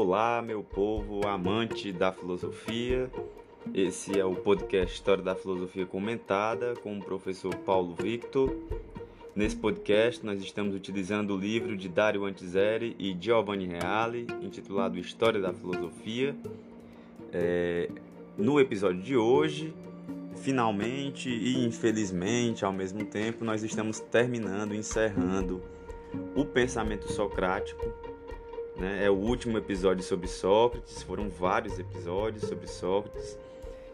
Olá, meu povo amante da filosofia. Esse é o podcast História da Filosofia Comentada com o professor Paulo Victor. Nesse podcast nós estamos utilizando o livro de Dario Antiseri e Giovanni Reale, intitulado História da Filosofia. No episódio de hoje, finalmente e infelizmente ao mesmo tempo, nós estamos encerrando o pensamento socrático. É o último episódio sobre Sócrates, foram vários episódios sobre Sócrates.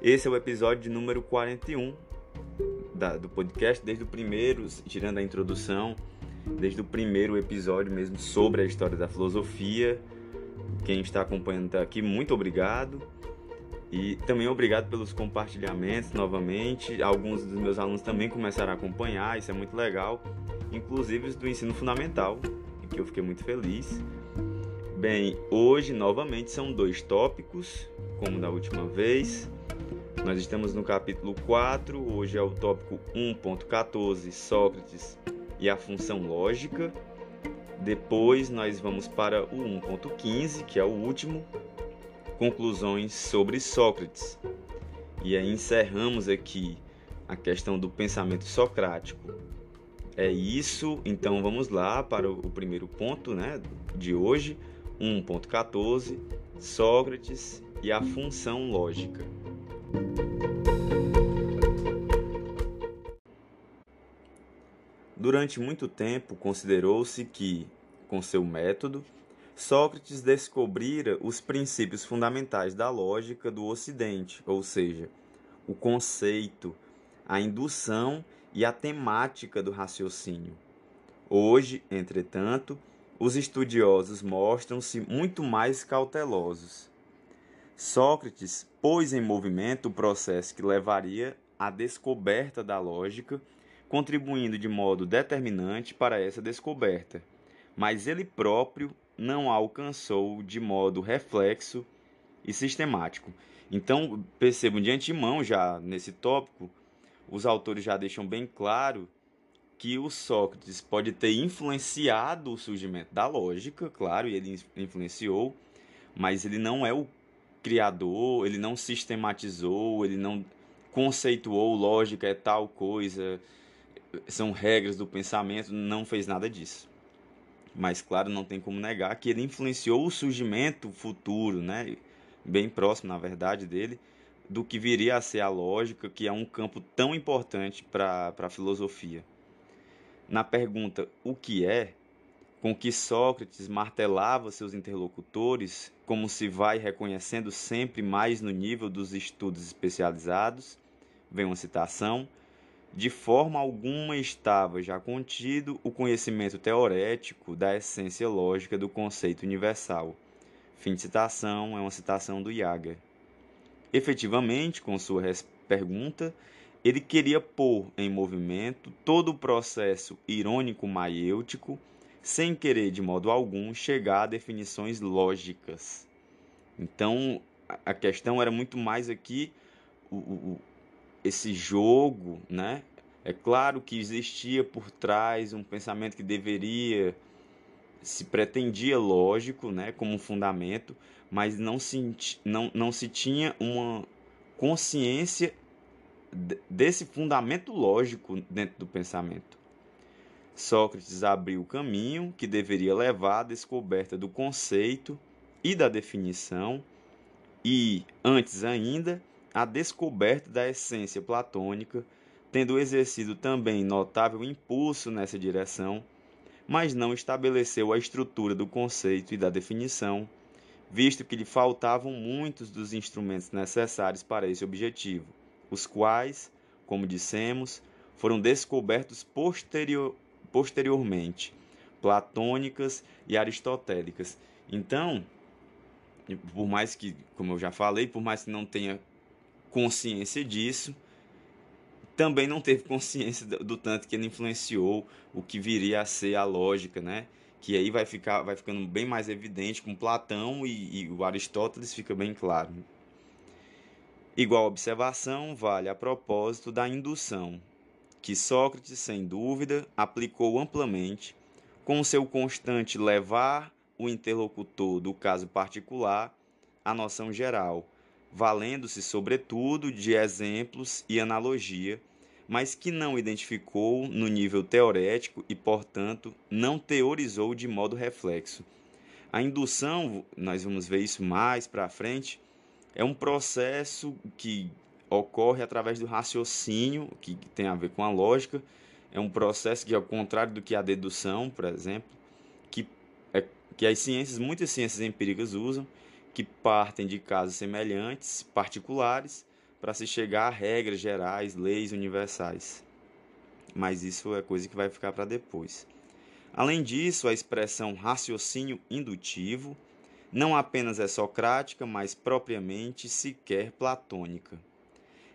Esse é o episódio de número 41 do podcast, desde o primeiro, tirando a introdução, desde o primeiro episódio mesmo sobre a história da filosofia. Quem está acompanhando até aqui, muito obrigado. E também obrigado pelos compartilhamentos novamente. Alguns dos meus alunos também começaram a acompanhar, isso é muito legal. Inclusive os do ensino fundamental, que eu fiquei muito feliz. Bem, hoje novamente são dois tópicos, como da última vez. Nós estamos no capítulo 4, hoje é o tópico 1.14, Sócrates e a função lógica. Depois nós vamos para o 1.15, que é o último, conclusões sobre Sócrates. E aí encerramos aqui a questão do pensamento socrático. É isso, então vamos lá para o primeiro ponto, de hoje. 1.14, Sócrates e a função lógica. Durante muito tempo, considerou-se que, com seu método, Sócrates descobrira os princípios fundamentais da lógica do Ocidente, ou seja, o conceito, a indução e a temática do raciocínio. Hoje, entretanto, os estudiosos mostram-se muito mais cautelosos. Sócrates pôs em movimento o processo que levaria à descoberta da lógica, contribuindo de modo determinante para essa descoberta, mas ele próprio não a alcançou de modo reflexo e sistemático. Então, percebam de antemão, já nesse tópico, os autores já deixam bem claro que o Sócrates pode ter influenciado o surgimento da lógica, claro, e ele influenciou, mas ele não é o criador, ele não sistematizou, ele não conceituou lógica é tal coisa, são regras do pensamento, não fez nada disso. Mas, claro, não tem como negar que ele influenciou o surgimento futuro, bem próximo, na verdade, dele, do que viria a ser a lógica, que é um campo tão importante para a filosofia. Na pergunta "o que é?", com que Sócrates martelava seus interlocutores, como se vai reconhecendo sempre mais no nível dos estudos especializados, vem uma citação: de forma alguma estava já contido o conhecimento teorético da essência lógica do conceito universal. Fim de citação, é uma citação do Iaga. Efetivamente, com sua pergunta, ele queria pôr em movimento todo o processo irônico-maiêutico, sem querer de modo algum chegar a definições lógicas. Então, a questão era muito mais aqui esse jogo, É claro que existia por trás um pensamento que se pretendia lógico, como fundamento, mas não se tinha uma consciência desse fundamento lógico dentro do pensamento. Sócrates abriu o caminho que deveria levar à descoberta do conceito e da definição e, antes ainda, à descoberta da essência platônica, tendo exercido também notável impulso nessa direção, mas não estabeleceu a estrutura do conceito e da definição, visto que lhe faltavam muitos dos instrumentos necessários para esse objetivo, os quais, como dissemos, foram descobertos posteriormente, platônicas e aristotélicas. Então, por mais que, como eu já falei, por mais que não tenha consciência disso, também não teve consciência do tanto que ele influenciou o que viria a ser a lógica, que aí vai ficando bem mais evidente com Platão e o Aristóteles, fica bem claro. Igual observação vale a propósito da indução, que Sócrates, sem dúvida, aplicou amplamente, com seu constante levar o interlocutor do caso particular à noção geral, valendo-se sobretudo de exemplos e analogia, mas que não identificou no nível teorético e, portanto, não teorizou de modo reflexo. A indução, nós vamos ver isso mais para frente, é um processo que ocorre através do raciocínio, que tem a ver com a lógica, é um processo que, ao contrário do que a dedução, por exemplo, que as ciências, muitas ciências empíricas usam, que partem de casos semelhantes, particulares, para se chegar a regras gerais, leis universais. Mas isso é coisa que vai ficar para depois. Além disso, a expressão raciocínio indutivo não apenas é socrática, mas propriamente sequer platônica.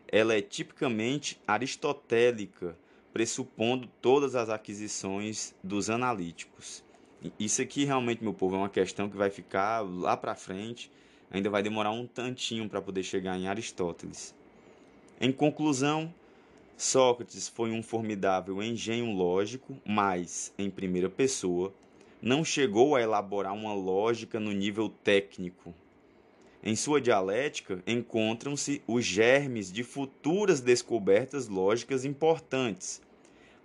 Ela é tipicamente aristotélica, pressupondo todas as aquisições dos analíticos. Isso aqui realmente, meu povo, é uma questão que vai ficar lá para frente, ainda vai demorar um tantinho para poder chegar em Aristóteles. Em conclusão, Sócrates foi um formidável engenho lógico, mas, em primeira pessoa, não chegou a elaborar uma lógica no nível técnico. Em sua dialética, encontram-se os germes de futuras descobertas lógicas importantes,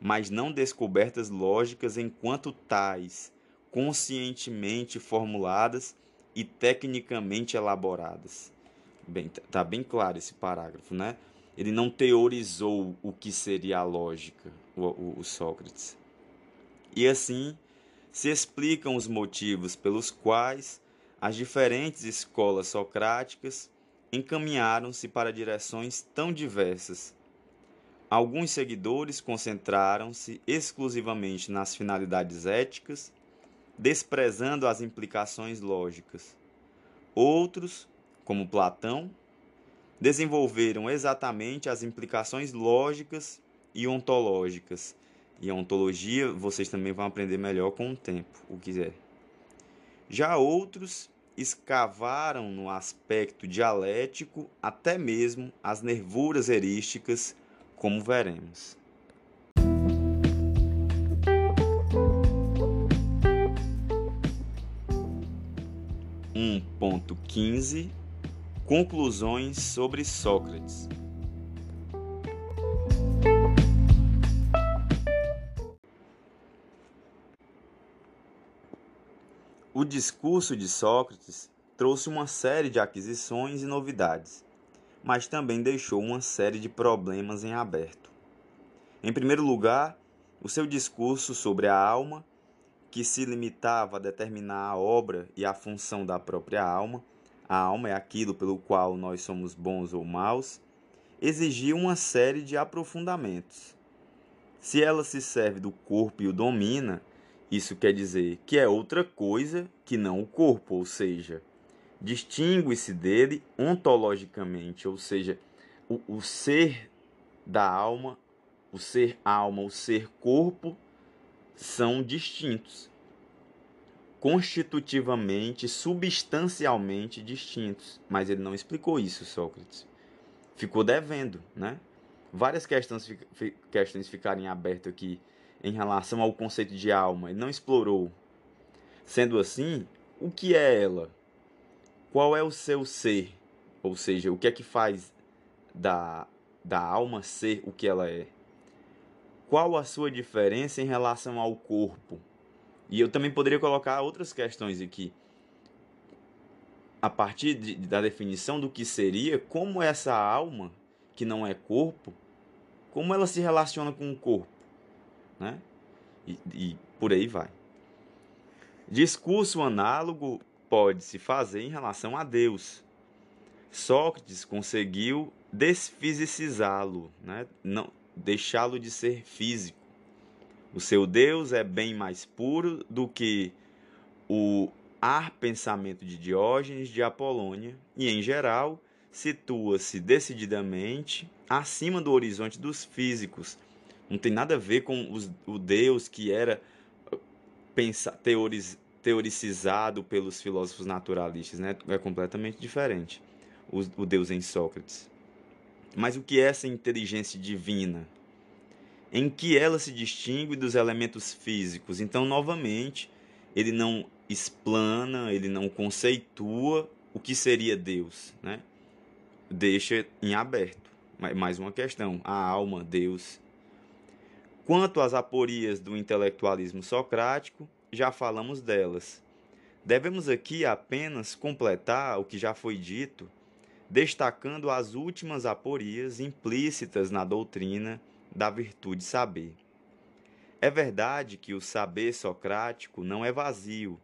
mas não descobertas lógicas enquanto tais, conscientemente formuladas e tecnicamente elaboradas. Bem, tá bem claro esse parágrafo, né? Ele não teorizou o que seria a lógica, o Sócrates. E assim se explicam os motivos pelos quais as diferentes escolas socráticas encaminharam-se para direções tão diversas. Alguns seguidores concentraram-se exclusivamente nas finalidades éticas, desprezando as implicações lógicas. Outros, como Platão, desenvolveram exatamente as implicações lógicas e ontológicas. E a ontologia vocês também vão aprender melhor com o tempo, o que é. Já outros escavaram no aspecto dialético até mesmo as nervuras heurísticas, como veremos. Ponto 15. Conclusões sobre Sócrates. O discurso de Sócrates trouxe uma série de aquisições e novidades, mas também deixou uma série de problemas em aberto. Em primeiro lugar, o seu discurso sobre a alma, que se limitava a determinar a obra e a função da própria alma, a alma é aquilo pelo qual nós somos bons ou maus, exigia uma série de aprofundamentos. Se ela se serve do corpo e o domina, isso quer dizer que é outra coisa que não o corpo, ou seja, distingue-se dele ontologicamente, ou seja, o ser da alma, o ser alma, o ser corpo são distintos, constitutivamente, substancialmente distintos. Mas ele não explicou isso, Sócrates. Ficou devendo, né? Várias questões ficarem abertas aqui em relação ao conceito de alma. Ele não explorou. Sendo assim, o que é ela? Qual é o seu ser? Ou seja, o que é que faz da alma ser o que ela é? Qual a sua diferença em relação ao corpo? E eu também poderia colocar outras questões aqui. A partir da definição do que seria, como essa alma, que não é corpo, como ela se relaciona com o corpo, né? E por aí vai. Discurso análogo pode-se fazer em relação a Deus. Sócrates conseguiu desfisicizá-lo, né? Não deixá-lo de ser físico. O seu Deus é bem mais puro do que o ar-pensamento de Diógenes de Apolônia e, em geral, situa-se decididamente acima do horizonte dos físicos. Não tem nada a ver com o Deus que era teoricizado pelos filósofos naturalistas, né? É completamente diferente o Deus em Sócrates. Mas o que é essa inteligência divina? Em que ela se distingue dos elementos físicos? Então, novamente, ele não explana, ele não conceitua o que seria Deus, né? Deixa em aberto. Mais uma questão, a alma, Deus. Quanto às aporias do intelectualismo socrático, já falamos delas. Devemos aqui apenas completar o que já foi dito, destacando as últimas aporias implícitas na doutrina da virtude saber. É verdade que o saber socrático não é vazio,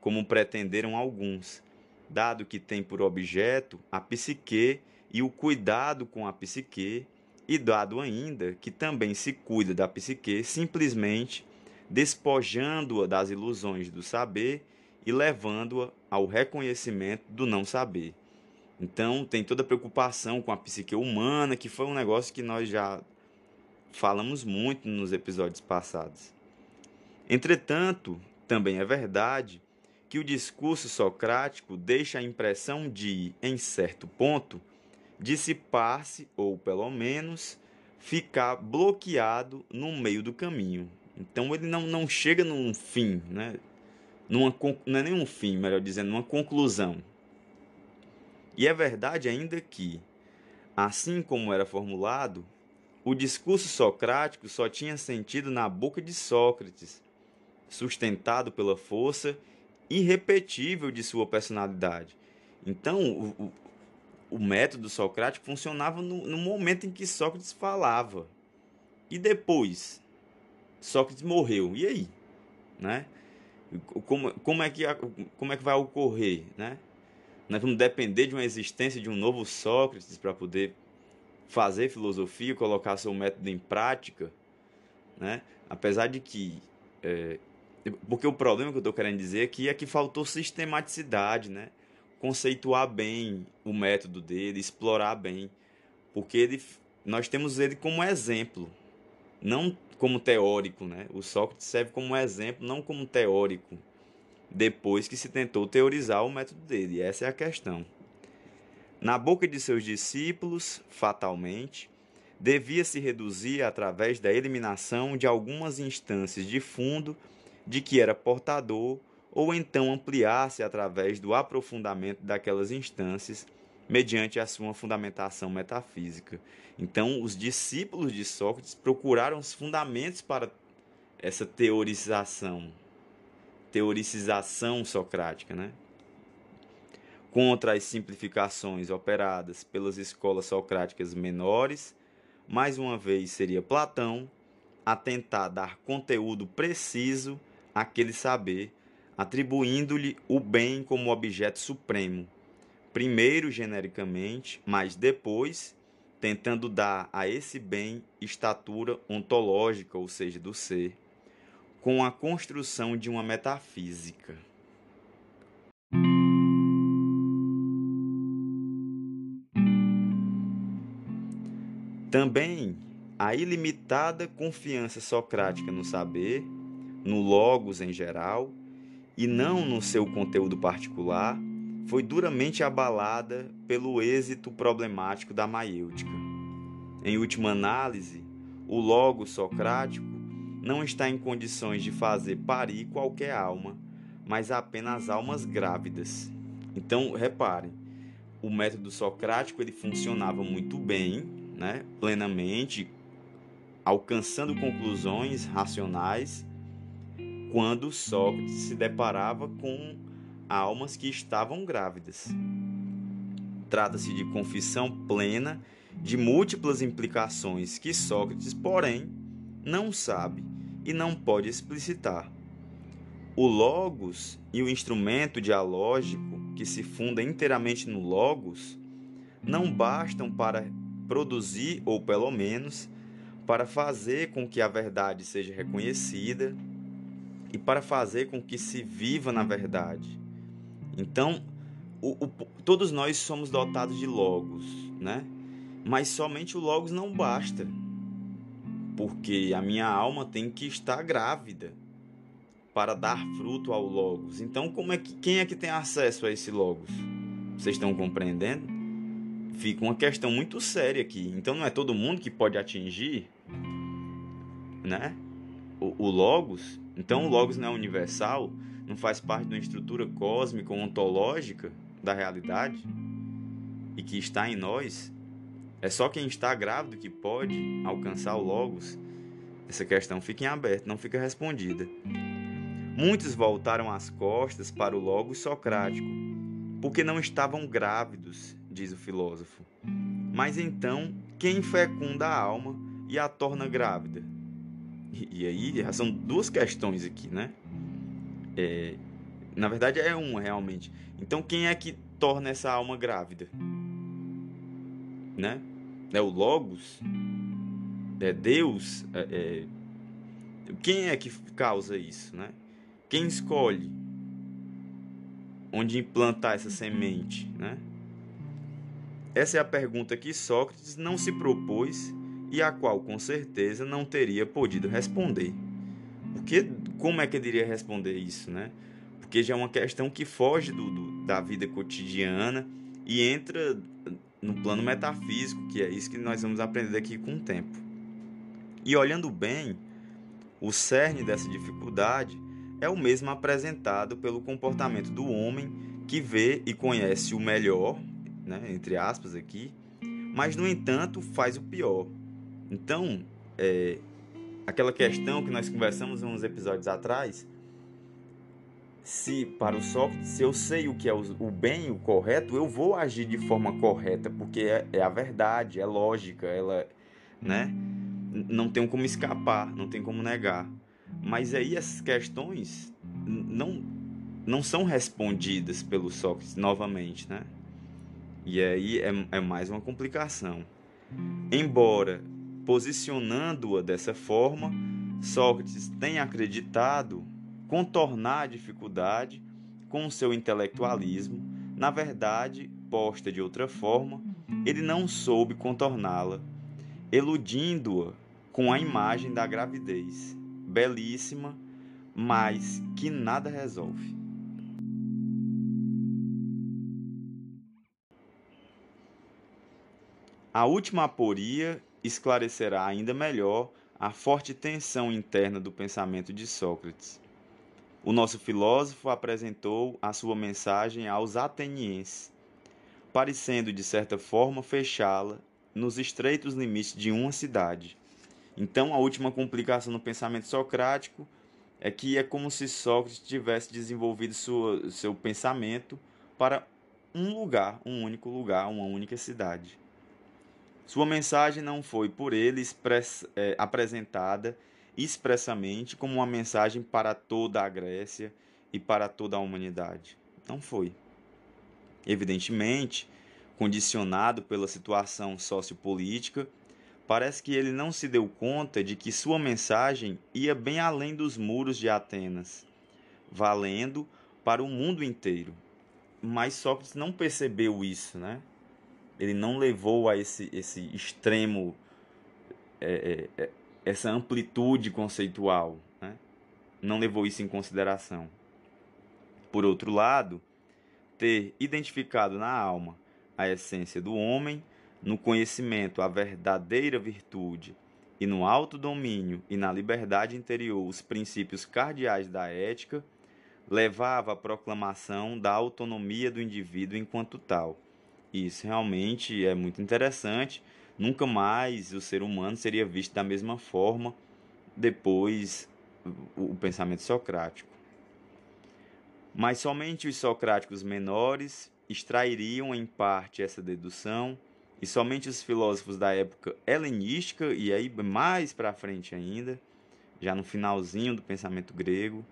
como pretenderam alguns, dado que tem por objeto a psique e o cuidado com a psique, e dado ainda que também se cuida da psique simplesmente despojando-a das ilusões do saber e levando-a ao reconhecimento do não saber. Então tem toda a preocupação com a psique humana, que foi um negócio que nós já falamos muito nos episódios passados. Entretanto, também é verdade que o discurso socrático deixa a impressão de, em certo ponto, dissipar-se ou, pelo menos, ficar bloqueado no meio do caminho. Então ele não chega num fim, né? Não é nenhum fim, melhor dizendo, numa conclusão. E é verdade ainda que, assim como era formulado, o discurso socrático só tinha sentido na boca de Sócrates, sustentado pela força irrepetível de sua personalidade. Então, o método socrático funcionava no momento em que Sócrates falava. E depois, Sócrates morreu. E aí? Né? Como é que vai ocorrer? Né? Nós vamos depender de uma existência de um novo Sócrates para poder fazer filosofia, colocar seu método em prática, né? Apesar de que... porque o problema que eu estou querendo dizer aqui é que faltou sistematicidade, né? Conceituar bem o método dele, explorar bem, porque nós temos ele como exemplo, não como teórico, né? O Sócrates serve como exemplo, não como teórico, depois que se tentou teorizar o método dele. Essa é a questão. Na boca de seus discípulos, fatalmente, devia se reduzir através da eliminação de algumas instâncias de fundo de que era portador, ou então ampliar-se através do aprofundamento daquelas instâncias mediante a sua fundamentação metafísica. Então, os discípulos de Sócrates procuraram os fundamentos para essa teoricização socrática, né? Contra as simplificações operadas pelas escolas socráticas menores, mais uma vez seria Platão a tentar dar conteúdo preciso àquele saber, atribuindo-lhe o bem como objeto supremo, primeiro genericamente, mas depois tentando dar a esse bem estatura ontológica, ou seja, do ser, com a construção de uma metafísica. Também a ilimitada confiança socrática no saber, no logos em geral, e não no seu conteúdo particular, foi duramente abalada pelo êxito problemático da maiêutica. Em última análise, o logos socrático não está em condições de fazer parir qualquer alma, mas apenas almas grávidas. Então, reparem, o método socrático ele funcionava muito bem, né, plenamente, alcançando conclusões racionais, quando Sócrates se deparava com almas que estavam grávidas. Trata-se de confissão plena de múltiplas implicações que Sócrates, porém, não sabe e não pode explicitar. O logos e o instrumento dialógico, que se funda inteiramente no logos, não bastam para produzir, ou pelo menos, para fazer com que a verdade seja reconhecida e para fazer com que se viva na verdade. Então, todos nós somos dotados de logos, né? Mas somente o logos não basta, porque a minha alma tem que estar grávida para dar fruto ao logos. Então, quem é que tem acesso a esse logos? Vocês estão compreendendo? Fica uma questão muito séria aqui. Então, não é todo mundo que pode atingir, né, o logos. Então, o logos não é universal, não faz parte de uma estrutura cósmica ontológica da realidade e que está em nós? É só quem está grávido que pode alcançar o Logos? Essa questão fica em aberto, não fica respondida. Muitos voltaram as costas para o Logos socrático, porque não estavam grávidos, diz o filósofo. Mas então, quem fecunda a alma e a torna grávida? E aí, já são duas questões aqui, né? Na verdade, é uma, realmente. Então, quem é que torna essa alma grávida? Né? É o Logos? É Deus? Quem é que causa isso, né? Quem escolhe onde implantar essa semente, né? Essa é a pergunta que Sócrates não se propôs e a qual, com certeza, não teria podido responder. Porque como é que ele iria responder isso, né? Porque já é uma questão que foge da vida cotidiana e entra no plano metafísico, que é isso que nós vamos aprender aqui com o tempo. E olhando bem, o cerne dessa dificuldade é o mesmo apresentado pelo comportamento do homem que vê e conhece o melhor, né, entre aspas aqui, mas, no entanto, faz o pior. Então, aquela questão que nós conversamos uns episódios atrás, se para o Sócrates, se eu sei o que é o bem, o correto, eu vou agir de forma correta, porque é a verdade, é lógica, ela, né, não tem como escapar, não tem como negar. Mas aí essas questões não são respondidas pelo Sócrates novamente, né? E aí é mais uma complicação. Embora posicionando-a dessa forma, Sócrates tenha acreditado contornar a dificuldade com o seu intelectualismo, na verdade, posta de outra forma, ele não soube contorná-la, eludindo-a com a imagem da gravidez, belíssima, mas que nada resolve. A última aporia esclarecerá ainda melhor a forte tensão interna do pensamento de Sócrates. O nosso filósofo apresentou a sua mensagem aos atenienses, parecendo de certa forma fechá-la nos estreitos limites de uma cidade. Então, a última complicação no pensamento socrático é que é como se Sócrates tivesse desenvolvido seu pensamento para um lugar, um único lugar, uma única cidade. Sua mensagem não foi por ele apresentada expressamente como uma mensagem para toda a Grécia e para toda a humanidade. Não foi. Evidentemente, condicionado pela situação sociopolítica, parece que ele não se deu conta de que sua mensagem ia bem além dos muros de Atenas, valendo para o mundo inteiro. Mas Sócrates não percebeu isso, né? Ele não levou a esse extremo, essa amplitude conceitual, né? Não levou isso em consideração. Por outro lado, ter identificado na alma a essência do homem, no conhecimento, a verdadeira virtude, e no autodomínio e na liberdade interior, os princípios cardeais da ética, levava à proclamação da autonomia do indivíduo enquanto tal. Isso realmente é muito interessante. Nunca mais o ser humano seria visto da mesma forma depois o pensamento socrático. Mas somente os socráticos menores extrairiam em parte essa dedução, e somente os filósofos da época helenística, e aí mais para frente ainda, já no finalzinho do pensamento grego,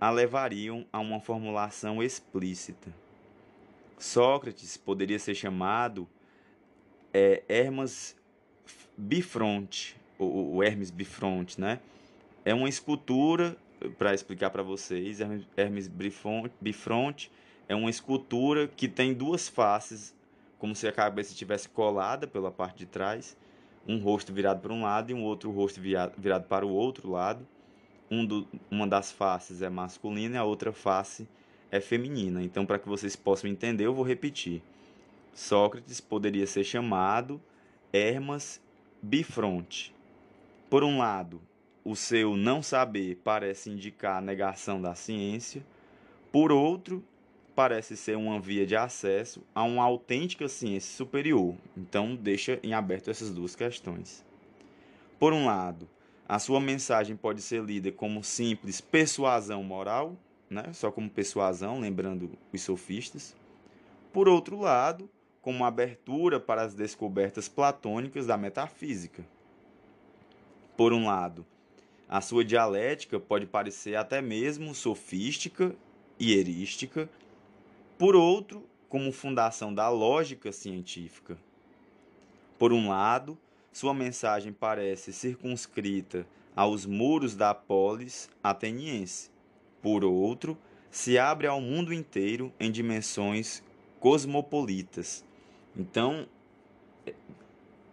a levariam a uma formulação explícita. Sócrates poderia ser chamado Hermes Bifronte, ou Hermes Bifronte, né? É uma escultura, para explicar para vocês, Hermes Bifronte é uma escultura que tem duas faces, como se a cabeça estivesse colada pela parte de trás, um rosto virado para um lado e um outro rosto virado para o outro lado. Uma das faces é masculina e a outra face é feminina. Então, para que vocês possam entender, eu vou repetir. Sócrates poderia ser chamado Hermes Bifronte. Por um lado, o seu não saber parece indicar a negação da ciência, Por outro, parece ser uma via de acesso a uma autêntica ciência superior. Então, deixa em aberto essas duas questões. Por um lado, a sua mensagem pode ser lida como simples persuasão moral, né? Só como persuasão, lembrando os sofistas. Por outro lado, como abertura para as descobertas platônicas da metafísica. Por um lado, a sua dialética pode parecer até mesmo sofística e hierística, por outro, como fundação da lógica científica. Por um lado, sua mensagem parece circunscrita aos muros da polis ateniense. Por outro, se abre ao mundo inteiro em dimensões cosmopolitas. Então,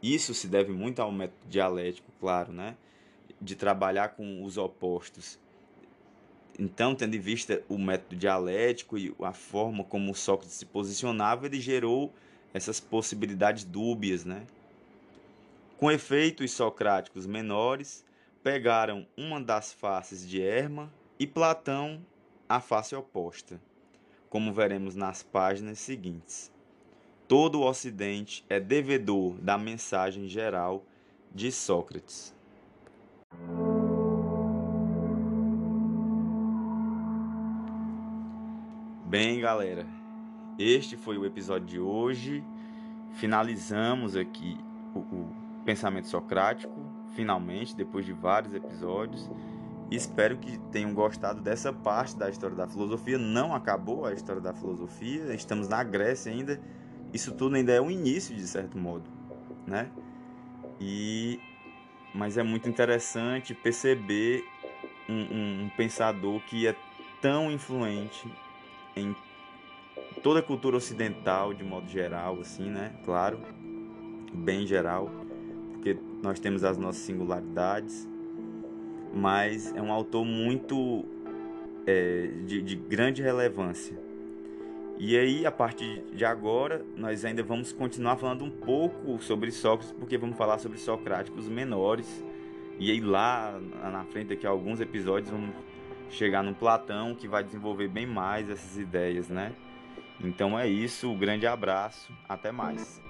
isso se deve muito ao método dialético, claro, né? De trabalhar com os opostos. Então, tendo em vista o método dialético e a forma como Sócrates se posicionava, ele gerou essas possibilidades dúbias, né? Com efeito, os socráticos menores pegaram uma das faces de Herma e Platão a face oposta, como veremos nas páginas seguintes. Todo o Ocidente é devedor da mensagem geral de Sócrates. Bem, galera, este foi o episódio de hoje. Finalizamos aqui o pensamento socrático, finalmente, depois de vários episódios. Espero que tenham gostado dessa parte da história da filosofia. Não acabou a história da filosofia, estamos na Grécia ainda. Isso tudo ainda é um início, de certo modo, né? Mas é muito interessante perceber um pensador que é tão influente em toda a cultura ocidental, de modo geral, assim, né? Claro, bem geral, porque nós temos as nossas singularidades, mas é um autor muito de grande relevância. E aí, a partir de agora, nós ainda vamos continuar falando um pouco sobre Sócrates, porque vamos falar sobre socráticos menores, e aí lá na frente, daqui a alguns episódios, vamos chegar no Platão, que vai desenvolver bem mais essas ideias, né? Então é isso, um grande abraço, até mais.